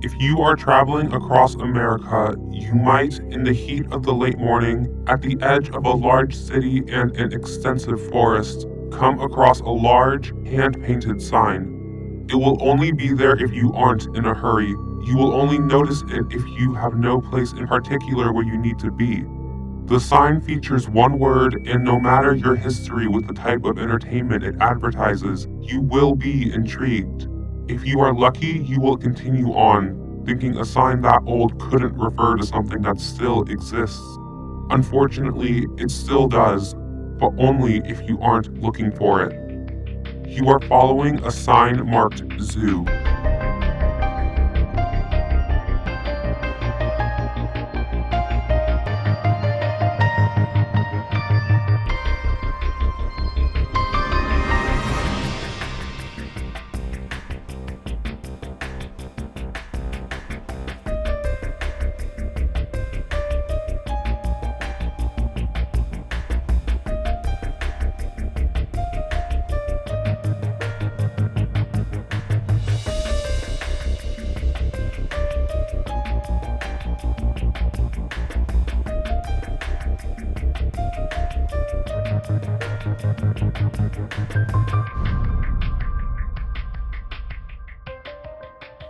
If you are traveling across America, you might, in the heat of the late morning, at the edge of a large city and an extensive forest, come across a large, hand-painted sign. It will only be there if you aren't in a hurry. You will only notice it if you have no place in particular where you need to be. The sign features one word, and no matter your history with the type of entertainment it advertises, you will be intrigued. If you are lucky, you will continue on, thinking a sign that old couldn't refer to something that still exists. Unfortunately, it still does, but only if you aren't looking for it. You are following a sign marked Zoo.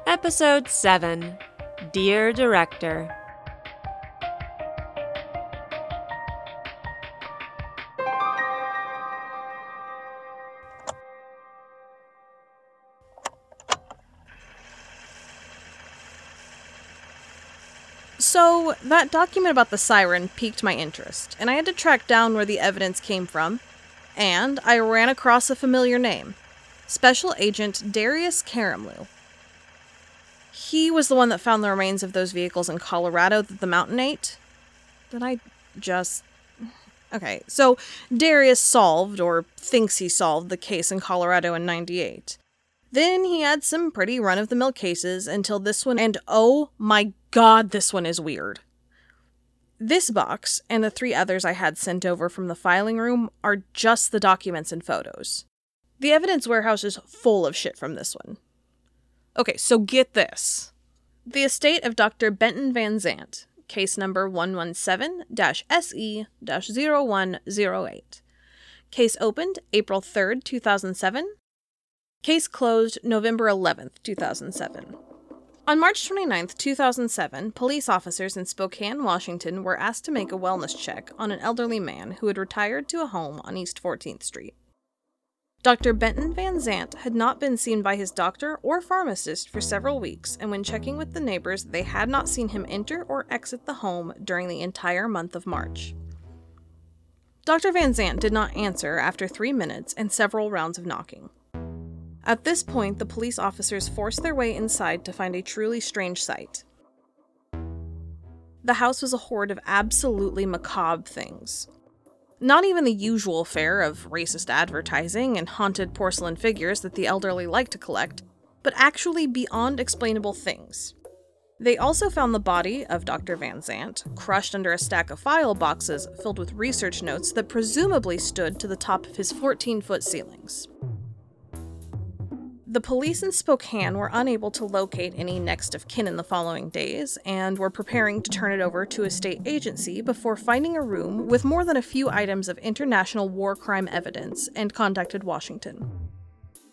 Episode 7, Dear Director. So, that document about the siren piqued my interest, and I had to track down where the evidence came from, and I ran across a familiar name, Special Agent Darius Karimloo. He was the one that found the remains of those vehicles in Colorado that the mountain ate. Okay, so Darius solved, or thinks he solved, the case in Colorado in 98. Then he had some pretty run-of-the-mill cases until this one, and oh my god, this one is weird. This box, and the 3 others I had sent over from the filing room, are just the documents and photos. The evidence warehouse is full of shit from this one. Okay, so get this. The estate of Dr. Benton Van Zandt, case number 117-SE-0108. Case opened April 3rd, 2007. Case closed November 11th, 2007. On March 29th, 2007, police officers in Spokane, Washington were asked to make a wellness check on an elderly man who had retired to a home on East 14th Street. Dr. Benton Van Zandt had not been seen by his doctor or pharmacist for several weeks, and when checking with the neighbors, they had not seen him enter or exit the home during the entire month of March. Dr. Van Zandt did not answer after 3 minutes and several rounds of knocking. At this point, the police officers forced their way inside to find a truly strange sight. The house was a hoard of absolutely macabre things. Not even the usual fare of racist advertising and haunted porcelain figures that the elderly like to collect, but actually beyond explainable things. They also found the body of Dr. Van Zandt, crushed under a stack of file boxes filled with research notes that presumably stood to the top of his 14-foot ceilings. The police in Spokane were unable to locate any next of kin in the following days, and were preparing to turn it over to a state agency before finding a room with more than a few items of international war crime evidence, and contacted Washington.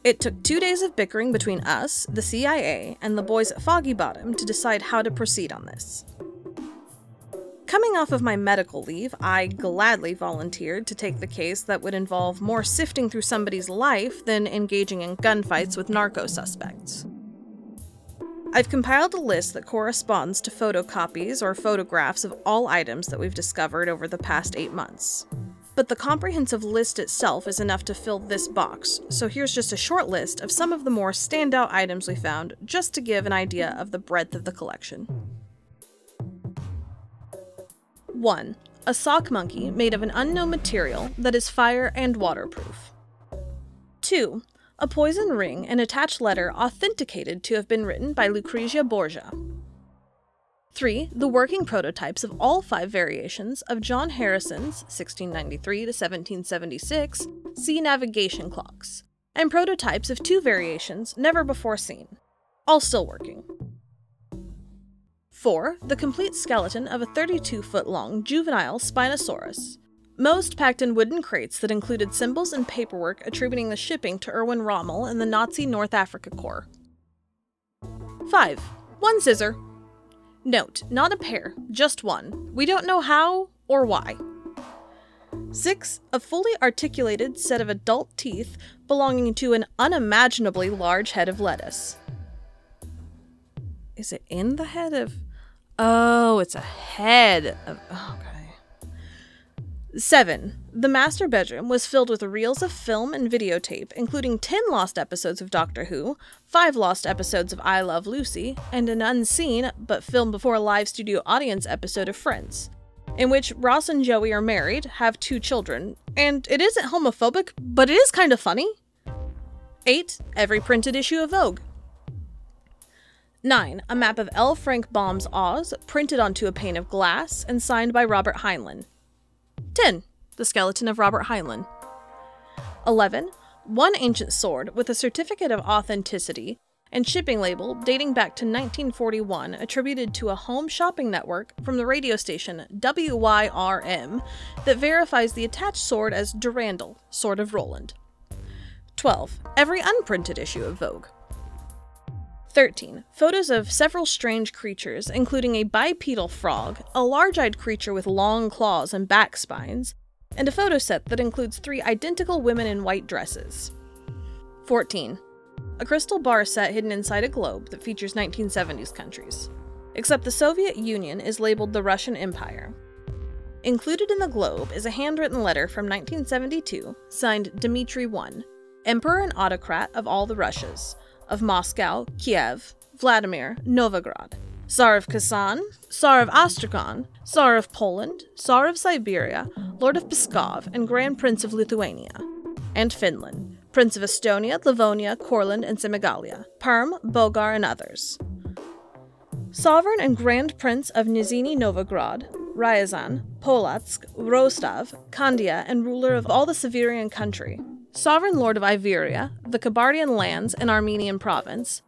It took 2 days of bickering between us, the CIA, and the boys at Foggy Bottom to decide how to proceed on this. Coming off of my medical leave, I gladly volunteered to take the case that would involve more sifting through somebody's life than engaging in gunfights with narco suspects. I've compiled a list that corresponds to photocopies or photographs of all items that we've discovered over the past 8 months. But the comprehensive list itself is enough to fill this box, so here's just a short list of some of the more standout items we found, just to give an idea of the breadth of the collection. 1. A sock monkey made of an unknown material that is fire and waterproof. 2. A poison ring and attached letter authenticated to have been written by Lucrezia Borgia. 3. The working prototypes of all 5 variations of John Harrison's 1693 to 1776 sea navigation clocks, and prototypes of 2 variations never before seen, all still working. 4. The complete skeleton of a 32-foot-long juvenile Spinosaurus. Most packed in wooden crates that included symbols and paperwork attributing the shipping to Erwin Rommel and the Nazi North Africa Corps. 5. One scissor. Note, not a pair, just one. We don't know how or why. 6. A fully articulated set of adult teeth belonging to an unimaginably large head of lettuce. Is it in the head of... Oh, it's a head of... Okay. 7. The master bedroom was filled with reels of film and videotape, including 10 lost episodes of Doctor Who, 5 lost episodes of I Love Lucy, and an unseen, but filmed before a live studio audience episode of Friends, in which Ross and Joey are married, have 2 children, and it isn't homophobic, but it is kind of funny. 8. Every printed issue of Vogue. 9. A map of L. Frank Baum's Oz, printed onto a pane of glass, and signed by Robert Heinlein. 10. The skeleton of Robert Heinlein. 11. One ancient sword with a certificate of authenticity and shipping label dating back to 1941, attributed to a home shopping network from the radio station WYRM that verifies the attached sword as Durandal, Sword of Roland. 12. Every unprinted issue of Vogue. 13. Photos of several strange creatures, including a bipedal frog, a large-eyed creature with long claws and back spines, and a photo set that includes 3 identical women in white dresses. 14. A crystal bar set hidden inside a globe that features 1970s countries, except the Soviet Union is labeled the Russian Empire. Included in the globe is a handwritten letter from 1972, signed Dmitry I, Emperor and Autocrat of all the Russias, of Moscow, Kiev, Vladimir, Novgorod, Tsar of Kazan, Tsar of Astrakhan, Tsar of Poland, Tsar of Siberia, Lord of Pskov, and Grand Prince of Lithuania, and Finland, Prince of Estonia, Livonia, Courland, and Semigalia, Perm, Bogar, and others. Sovereign and Grand Prince of Nizhny Novgorod, Ryazan, Polotsk, Rostov, Candia, and ruler of all the Severian country, Sovereign Lord of Iveria, the Kabardian lands, and Armenian province,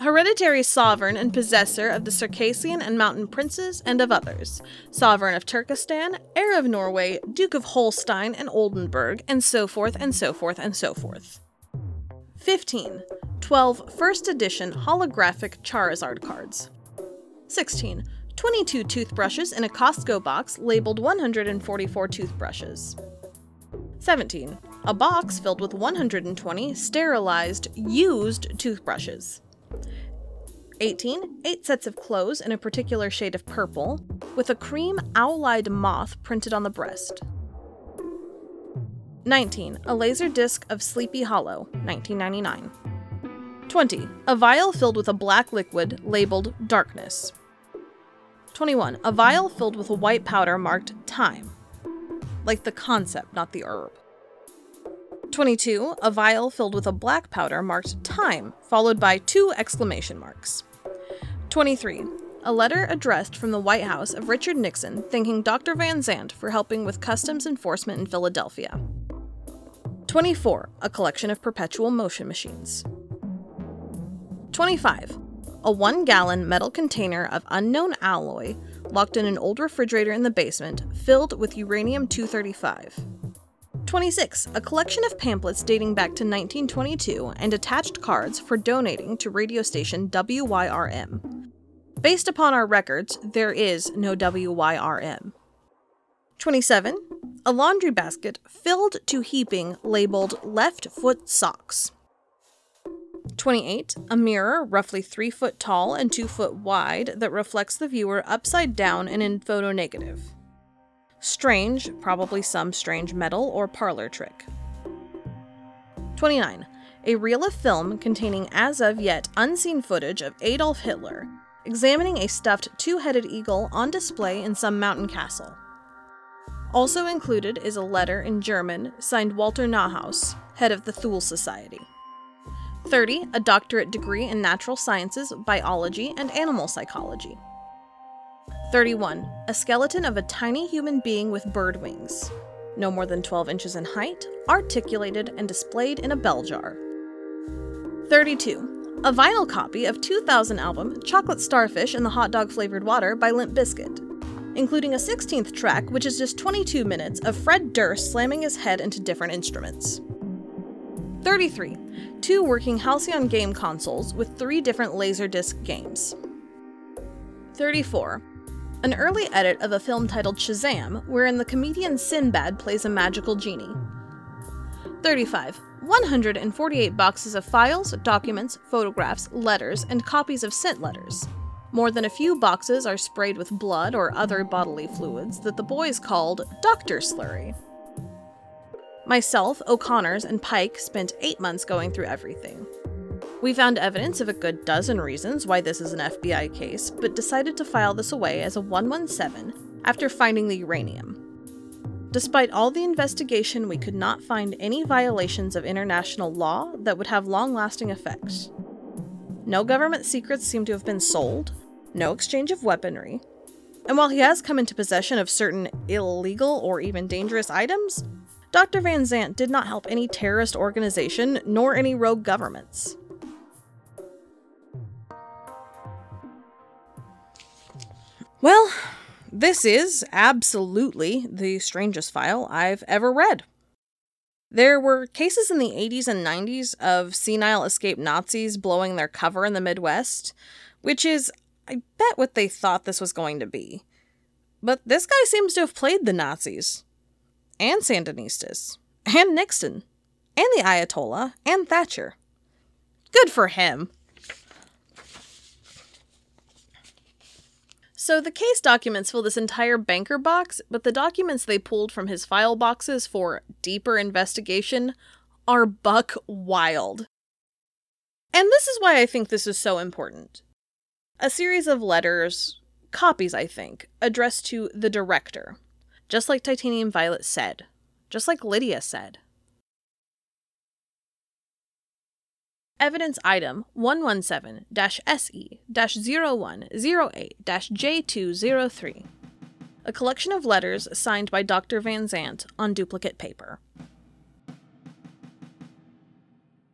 Hereditary Sovereign and Possessor of the Circassian and Mountain Princes and of others, Sovereign of Turkestan, Heir of Norway, Duke of Holstein and Oldenburg, and so forth and so forth and so forth. 15. 12 first edition holographic Charizard cards. 16. 22 toothbrushes in a Costco box labeled 144 toothbrushes. 17. A box filled with 120 sterilized, used toothbrushes. 18. 8 sets of clothes in a particular shade of purple, with a cream owl-eyed moth printed on the breast. 19. A laser disc of Sleepy Hollow, 1999. 20. A vial filled with a black liquid labeled Darkness. 21. A vial filled with a white powder marked Time. Like the concept, not the herb. 22. A vial filled with a black powder marked Time, followed by 2 exclamation marks. 23. A letter addressed from the White House of Richard Nixon thanking Dr. Van Zandt for helping with customs enforcement in Philadelphia. 24. A collection of perpetual motion machines. 25. A 1-gallon metal container of unknown alloy locked in an old refrigerator in the basement, filled with uranium-235. 26. A collection of pamphlets dating back to 1922 and attached cards for donating to radio station WYRM. Based upon our records, there is no WYRM. 27. A laundry basket filled to heaping labeled left foot socks. 28. A mirror roughly 3 foot tall and 2 foot wide that reflects the viewer upside down and in photo negative. Strange, probably some strange metal or parlor trick. 29. A reel of film containing as of yet unseen footage of Adolf Hitler examining a stuffed 2-headed eagle on display in some mountain castle. Also included is a letter in German signed Walter Nahhaus, head of the Thule Society. 30. A doctorate degree in natural sciences, biology, and animal psychology. 31. A skeleton of a tiny human being with bird wings, no more than 12 inches in height, articulated and displayed in a bell jar. 32. a vinyl copy of 2000 album Chocolate Starfish and the Hot Dog Flavored Water by Limp Bizkit, including a 16th track, which is just 22 minutes of Fred Durst slamming his head into different instruments. 33. Two working Halcyon game consoles with 3 different Laserdisc games. 34. An early edit of a film titled Shazam, wherein the comedian Sinbad plays a magical genie. 35. 148 boxes of files, documents, photographs, letters, and copies of scent letters. More than a few boxes are sprayed with blood or other bodily fluids that the boys called Dr. Slurry. Myself, O'Connors, and Pike spent 8 months going through everything. We found evidence of a good dozen reasons why this is an FBI case, but decided to file this away as a 117 after finding the uranium. Despite all the investigation, we could not find any violations of international law that would have long-lasting effects. No government secrets seem to have been sold, no exchange of weaponry, and while he has come into possession of certain illegal or even dangerous items, Dr. Van Zandt did not help any terrorist organization nor any rogue governments. Well, this is absolutely the strangest file I've ever read. There were cases in the 80s and 90s of senile escaped Nazis blowing their cover in the Midwest, which is, I bet, what they thought this was going to be. But this guy seems to have played the Nazis, and Sandinistas, and Nixon, and the Ayatollah, and Thatcher. Good for him. So the case documents fill this entire banker box, but the documents they pulled from his file boxes for deeper investigation are buck wild. And this is why I think this is so important. A series of letters, copies I think, addressed to the director. Just like Titanium Violet said. Just like Lydia said. Evidence item 117-SE-0108-J203. A collection of letters signed by Dr. Van Zandt on duplicate paper.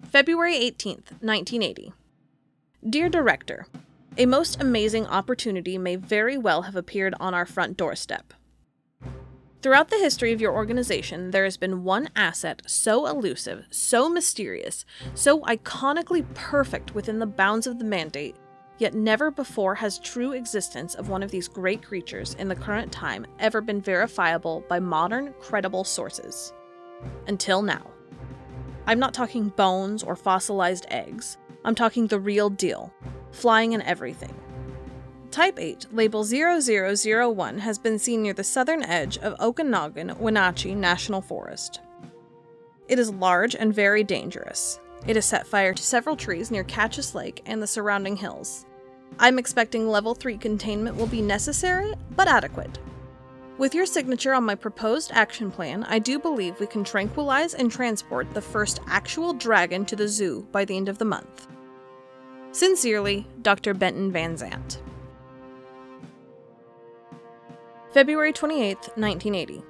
February 18th, 1980. Dear Director, a most amazing opportunity may very well have appeared on our front doorstep. Throughout the history of your organization, there has been one asset so elusive, so mysterious, so iconically perfect within the bounds of the mandate, yet never before has true existence of one of these great creatures in the current time ever been verifiable by modern, credible sources. Until now. I'm not talking bones or fossilized eggs. I'm talking the real deal. Flying and everything. Type 8, label 0001, has been seen near the southern edge of Okanogan-Wenatchee National Forest. It is large and very dangerous. It has set fire to several trees near Catches Lake and the surrounding hills. I'm expecting level 3 containment will be necessary, but adequate. With your signature on my proposed action plan, I do believe we can tranquilize and transport the first actual dragon to the zoo by the end of the month. Sincerely, Dr. Benton Van Zandt. February 28, 1980.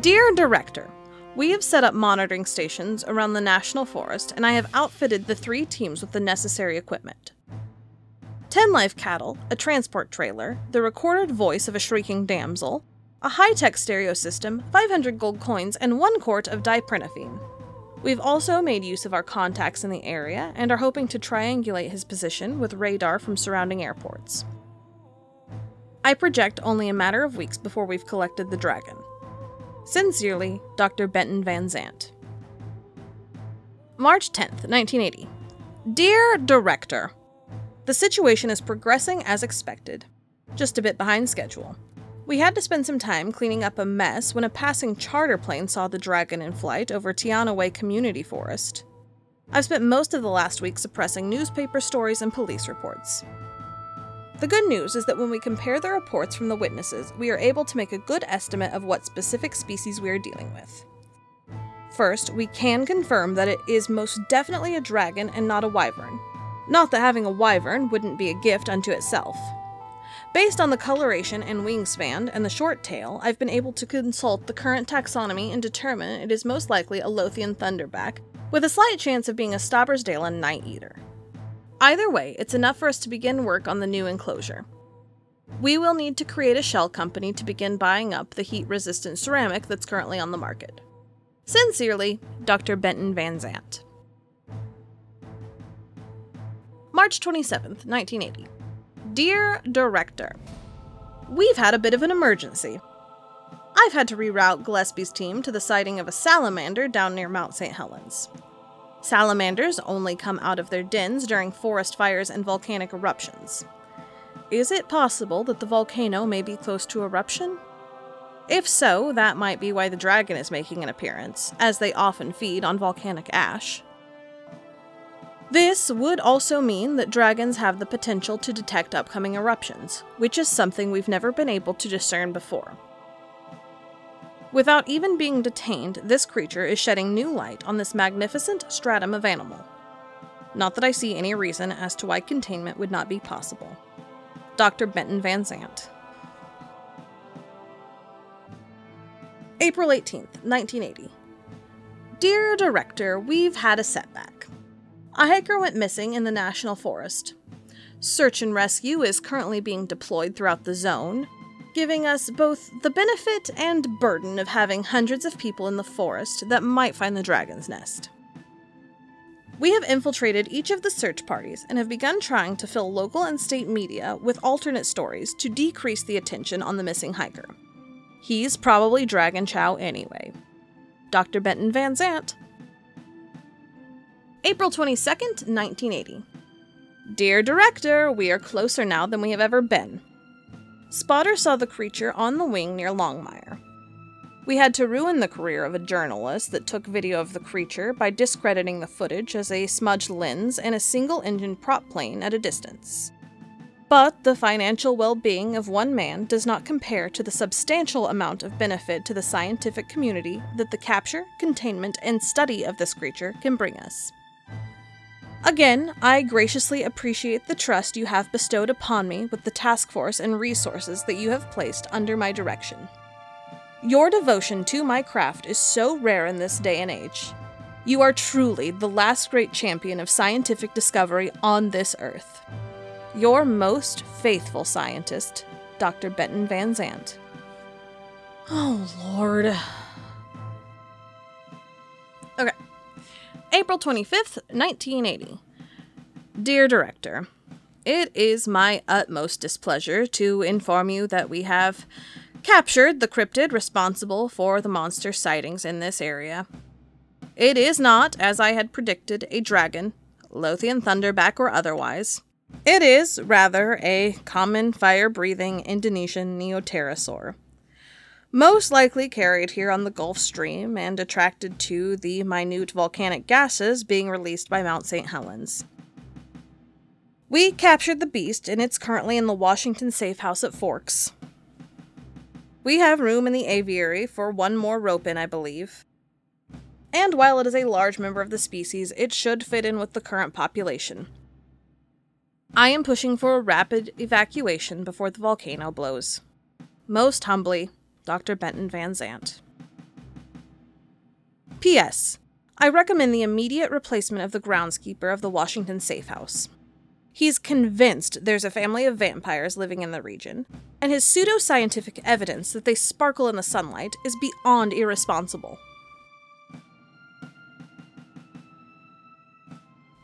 Dear Director, we have set up monitoring stations around the National Forest, and I have outfitted the 3 teams with the necessary equipment. 10 live cattle, a transport trailer, the recorded voice of a shrieking damsel, a high-tech stereo system, 500 gold coins, and 1 quart of diprinethine. We've also made use of our contacts in the area, and are hoping to triangulate his position with radar from surrounding airports. I project only a matter of weeks before we've collected the dragon. Sincerely, Dr. Benton Van Zandt. March 10th, 1980. Dear Director, the situation is progressing as expected, just a bit behind schedule. We had to spend some time cleaning up a mess when a passing charter plane saw the dragon in flight over Tianaway Community Forest. I've spent most of the last week suppressing newspaper stories and police reports. The good news is that when we compare the reports from the witnesses, we are able to make a good estimate of what specific species we are dealing with. First, we can confirm that it is most definitely a dragon and not a wyvern. Not that having a wyvern wouldn't be a gift unto itself. Based on the coloration and wingspan and the short tail, I've been able to consult the current taxonomy and determine it is most likely a Lothian Thunderback, with a slight chance of being a Stobbersdalen Night Eater. Either way, it's enough for us to begin work on the new enclosure. We will need to create a shell company to begin buying up the heat-resistant ceramic that's currently on the market. Sincerely, Dr. Benton Van Zandt. March 27th, 1980. Dear Director, we've had a bit of an emergency. I've had to reroute Gillespie's team to the sighting of a salamander down near Mount St. Helens. Salamanders only come out of their dens during forest fires and volcanic eruptions. Is it possible that the volcano may be close to eruption? If so, that might be why the dragon is making an appearance, as they often feed on volcanic ash. This would also mean that dragons have the potential to detect upcoming eruptions, which is something we've never been able to discern before. Without even being detained, this creature is shedding new light on this magnificent stratum of animal. Not that I see any reason as to why containment would not be possible. Dr. Benton Van Zandt. April 18th, 1980. Dear Director, we've had a setback. A hiker went missing in the National Forest. Search and rescue is currently being deployed throughout the zone, giving us both the benefit and burden of having hundreds of people in the forest that might find the dragon's nest. We have infiltrated each of the search parties and have begun trying to fill local and state media with alternate stories to decrease the attention on the missing hiker. He's probably Dragon Chow anyway. Dr. Benton Van Zandt. April 22nd, 1980. Dear Director, we are closer now than we have ever been. Spotter saw the creature on the wing near Longmire. We had to ruin the career of a journalist that took video of the creature by discrediting the footage as a smudged lens and a single-engine prop plane at a distance. But the financial well-being of one man does not compare to the substantial amount of benefit to the scientific community that the capture, containment, and study of this creature can bring us. Again, I graciously appreciate the trust you have bestowed upon me with the task force and resources that you have placed under my direction. Your devotion to my craft is so rare in this day and age. You are truly the last great champion of scientific discovery on this earth. Your most faithful scientist, Dr. Benton Van Zandt. Oh, Lord. Okay. April 25th, 1980. Dear Director, it is my utmost displeasure to inform you that we have captured the cryptid responsible for the monster sightings in this area. It is not, as I had predicted, a dragon, Lothian Thunderback or otherwise. It is, rather, a common fire-breathing Indonesian neopterosaur. Most likely carried here on the Gulf Stream and attracted to the minute volcanic gases being released by Mount St. Helens. We captured the beast, and it's currently in the Washington safe house at Forks. We have room in the aviary for one more rope-in, I believe. And while it is a large member of the species, it should fit in with the current population. I am pushing for a rapid evacuation before the volcano blows. Most humbly, Dr. Benton Van Zandt. P.S. I recommend the immediate replacement of the groundskeeper of the Washington Safe House. He's convinced there's a family of vampires living in the region, and his pseudoscientific evidence that they sparkle in the sunlight is beyond irresponsible.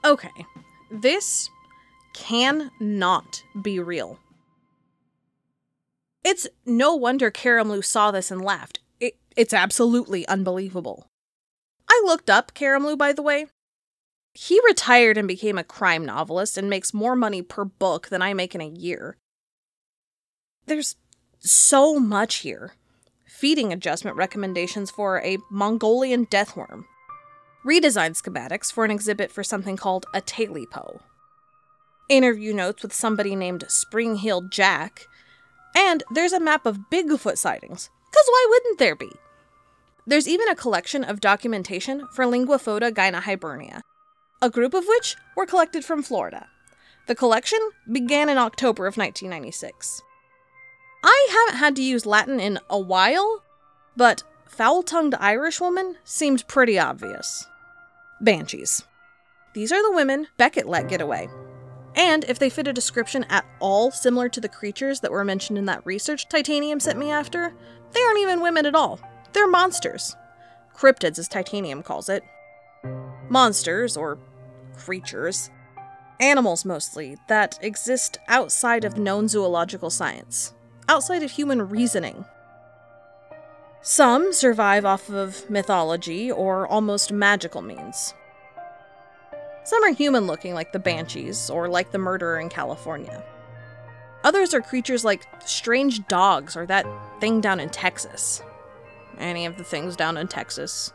Okay, this cannot be real. It's no wonder Karimloo saw this and laughed. It's absolutely unbelievable. I looked up Karimloo, by the way. He retired and became a crime novelist and makes more money per book than I make in a year. There's so much here. Feeding adjustment recommendations for a Mongolian deathworm. Redesigned schematics for an exhibit for something called a talipo. Interview notes with somebody named Spring-Heeled Jack. And there's a map of Bigfoot sightings, because why wouldn't there be? There's even a collection of documentation for Linguafoda gyna hibernia, a group of which were collected from Florida. The collection began in October of 1996. I haven't had to use Latin in a while, but foul-tongued Irishwoman seemed pretty obvious. Banshees. These are the women Beckett let get away. And if they fit a description at all similar to the creatures that were mentioned in that research Titanium sent me after, they aren't even women at all. They're monsters. Cryptids, as Titanium calls it. Monsters, or creatures. Animals, mostly, that exist outside of known zoological science. Outside of human reasoning. Some survive off of mythology or almost magical means. Some are human-looking, like the banshees, or like the murderer in California. Others are creatures like strange dogs or that thing down in Texas. Any of the things down in Texas.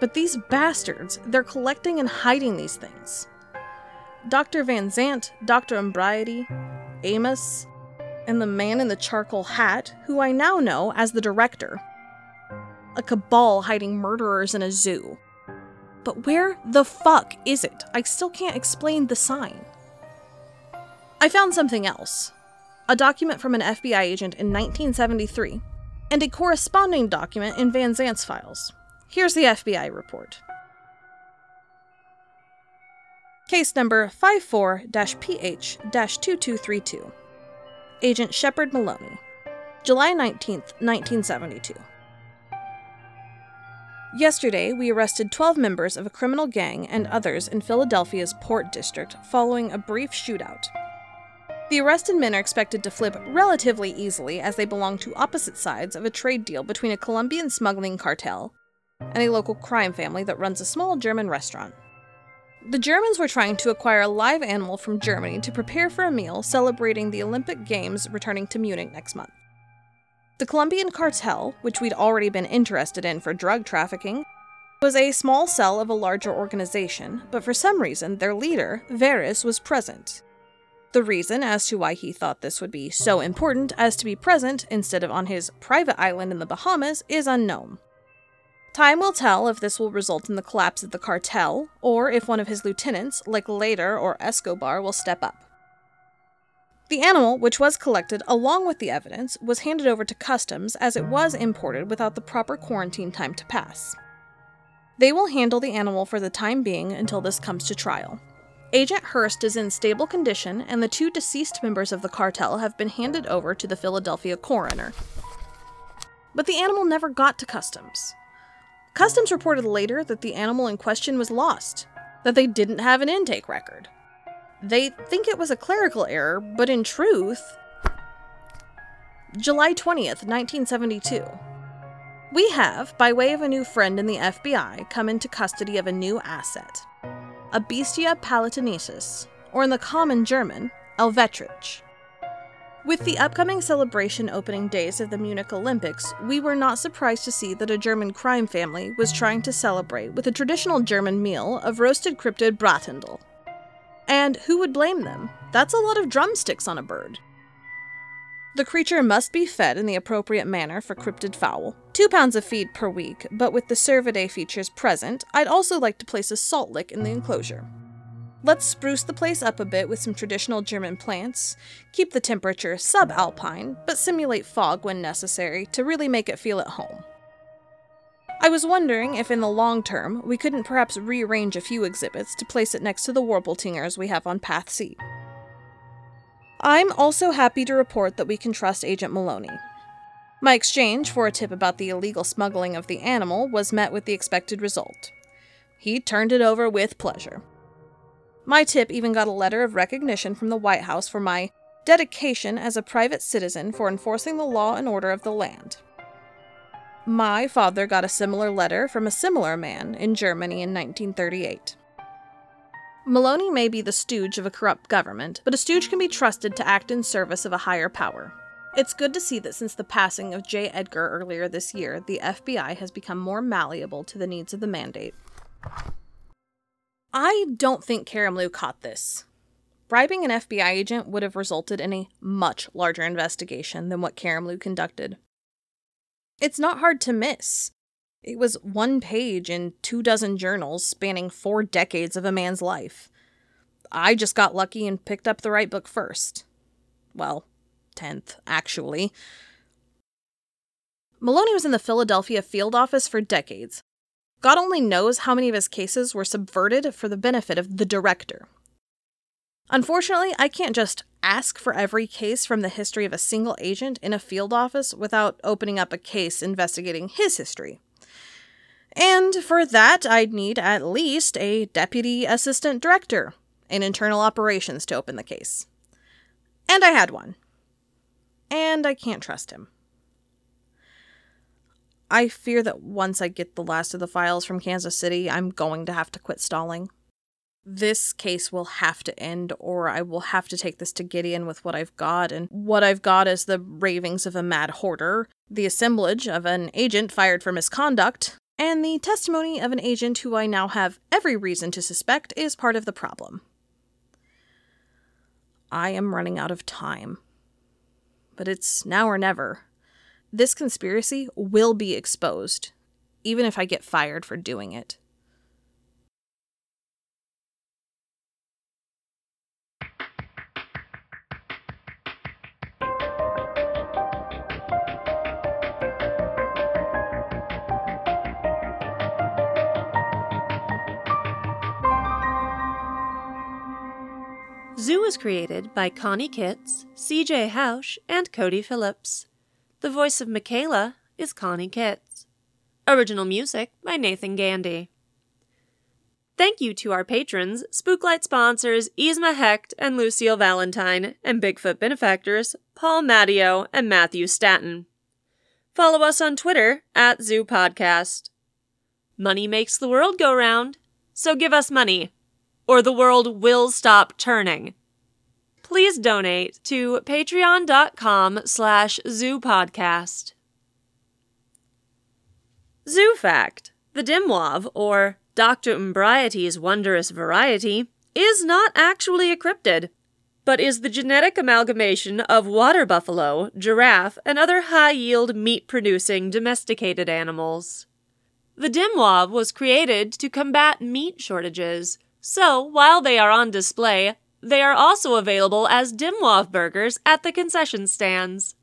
But these bastards, they're collecting and hiding these things. Dr. Van Zandt, Dr. Umbriety, Amos, and the man in the charcoal hat, who I now know as the director. A cabal hiding murderers in a zoo. But where the fuck is it? I still can't explain the sign. I found something else. A document from an FBI agent in 1973, and a corresponding document in Van Zandt's files. Here's the FBI report. Case number 54-PH-2232. Agent Shepard Maloney. July 19th, 1972. Yesterday, we arrested 12 members of a criminal gang and others in Philadelphia's Port District following a brief shootout. The arrested men are expected to flip relatively easily as they belong to opposite sides of a trade deal between a Colombian smuggling cartel and a local crime family that runs a small German restaurant. The Germans were trying to acquire a live animal from Germany to prepare for a meal celebrating the Olympic Games returning to Munich next month. The Colombian cartel, which we'd already been interested in for drug trafficking, was a small cell of a larger organization, but for some reason their leader, Veres, was present. The reason as to why he thought this would be so important as to be present instead of on his private island in the Bahamas is unknown. Time will tell if this will result in the collapse of the cartel, or if one of his lieutenants, like Later or Escobar, will step up. The animal, which was collected along with the evidence, was handed over to customs as it was imported without the proper quarantine time to pass. They will handle the animal for the time being until this comes to trial. Agent Hurst is in stable condition, and the two deceased members of the cartel have been handed over to the Philadelphia coroner. But the animal never got to customs. Customs reported later that the animal in question was lost, that they didn't have an intake record. They think it was a clerical error, but in truth... July 20th, 1972. We have, by way of a new friend in the FBI, come into custody of a new asset. A bestia palatinensis, or in the common German, Elvetrich. With the upcoming celebration opening days of the Munich Olympics, we were not surprised to see that a German crime family was trying to celebrate with a traditional German meal of roasted cryptid Bratendl. And who would blame them? That's a lot of drumsticks on a bird. The creature must be fed in the appropriate manner for cryptid fowl. 2 pounds of feed per week, but with the Cervidae features present, I'd also like to place a salt lick in the enclosure. Let's spruce the place up a bit with some traditional German plants, keep the temperature subalpine, but simulate fog when necessary to really make it feel at home. I was wondering if in the long term, we couldn't perhaps rearrange a few exhibits to place it next to the Warpletingers we have on Path C. I'm also happy to report that we can trust Agent Maloney. My exchange for a tip about the illegal smuggling of the animal was met with the expected result. He turned it over with pleasure. My tip even got a letter of recognition from the White House for my dedication as a private citizen for enforcing the law and order of the land. My father got a similar letter from a similar man in Germany in 1938. Maloney may be the stooge of a corrupt government, but a stooge can be trusted to act in service of a higher power. It's good to see that since the passing of J. Edgar earlier this year, the FBI has become more malleable to the needs of the mandate. I don't think Karimloo caught this. Bribing an FBI agent would have resulted in a much larger investigation than what Karimloo conducted. It's not hard to miss. It was one page in 24 journals spanning 4 decades of a man's life. I just got lucky and picked up the right book first. Well, 10th, actually. Maloney was in the Philadelphia field office for decades. God only knows how many of his cases were subverted for the benefit of the director. Unfortunately, I can't just ask for every case from the history of a single agent in a field office without opening up a case investigating his history. And for that, I'd need at least a deputy assistant director in internal operations to open the case. And I had one. And I can't trust him. I fear that once I get the last of the files from Kansas City, I'm going to have to quit stalling. This case will have to end, or I will have to take this to Gideon with what I've got, and what I've got is the ravings of a mad hoarder, the assemblage of an agent fired for misconduct, and the testimony of an agent who I now have every reason to suspect is part of the problem. I am running out of time. But it's now or never. This conspiracy will be exposed, even if I get fired for doing it. Zoo was created by Coni Kitts, CJ Hausch, and Cody Phillips. The voice of Michaela is Coni Kitts. Original music by Nathan Gandy. Thank you to our patrons, Spooklight sponsors Yzma Hecht and Lucille Valentine, and Bigfoot benefactors Paul Matteo and Matthew Staton. Follow us on Twitter @ZooPodcast. Money makes the world go round, so give us money, or the world will stop turning. Please donate to patreon.com/ZooPodcast. Zoo Fact: the Dimwav, or Dr. Umbriety's wondrous variety, is not actually a cryptid, but is the genetic amalgamation of water buffalo, giraffe, and other high-yield meat-producing domesticated animals. The Dimwav was created to combat meat shortages, so, while they are on display, they are also available as Dimwav burgers at the concession stands.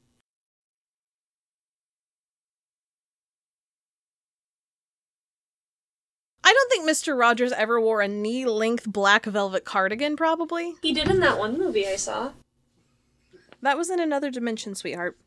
I don't think Mr. Rogers ever wore a knee-length black velvet cardigan, probably. He did in that one movie I saw. That was in Another Dimension, sweetheart.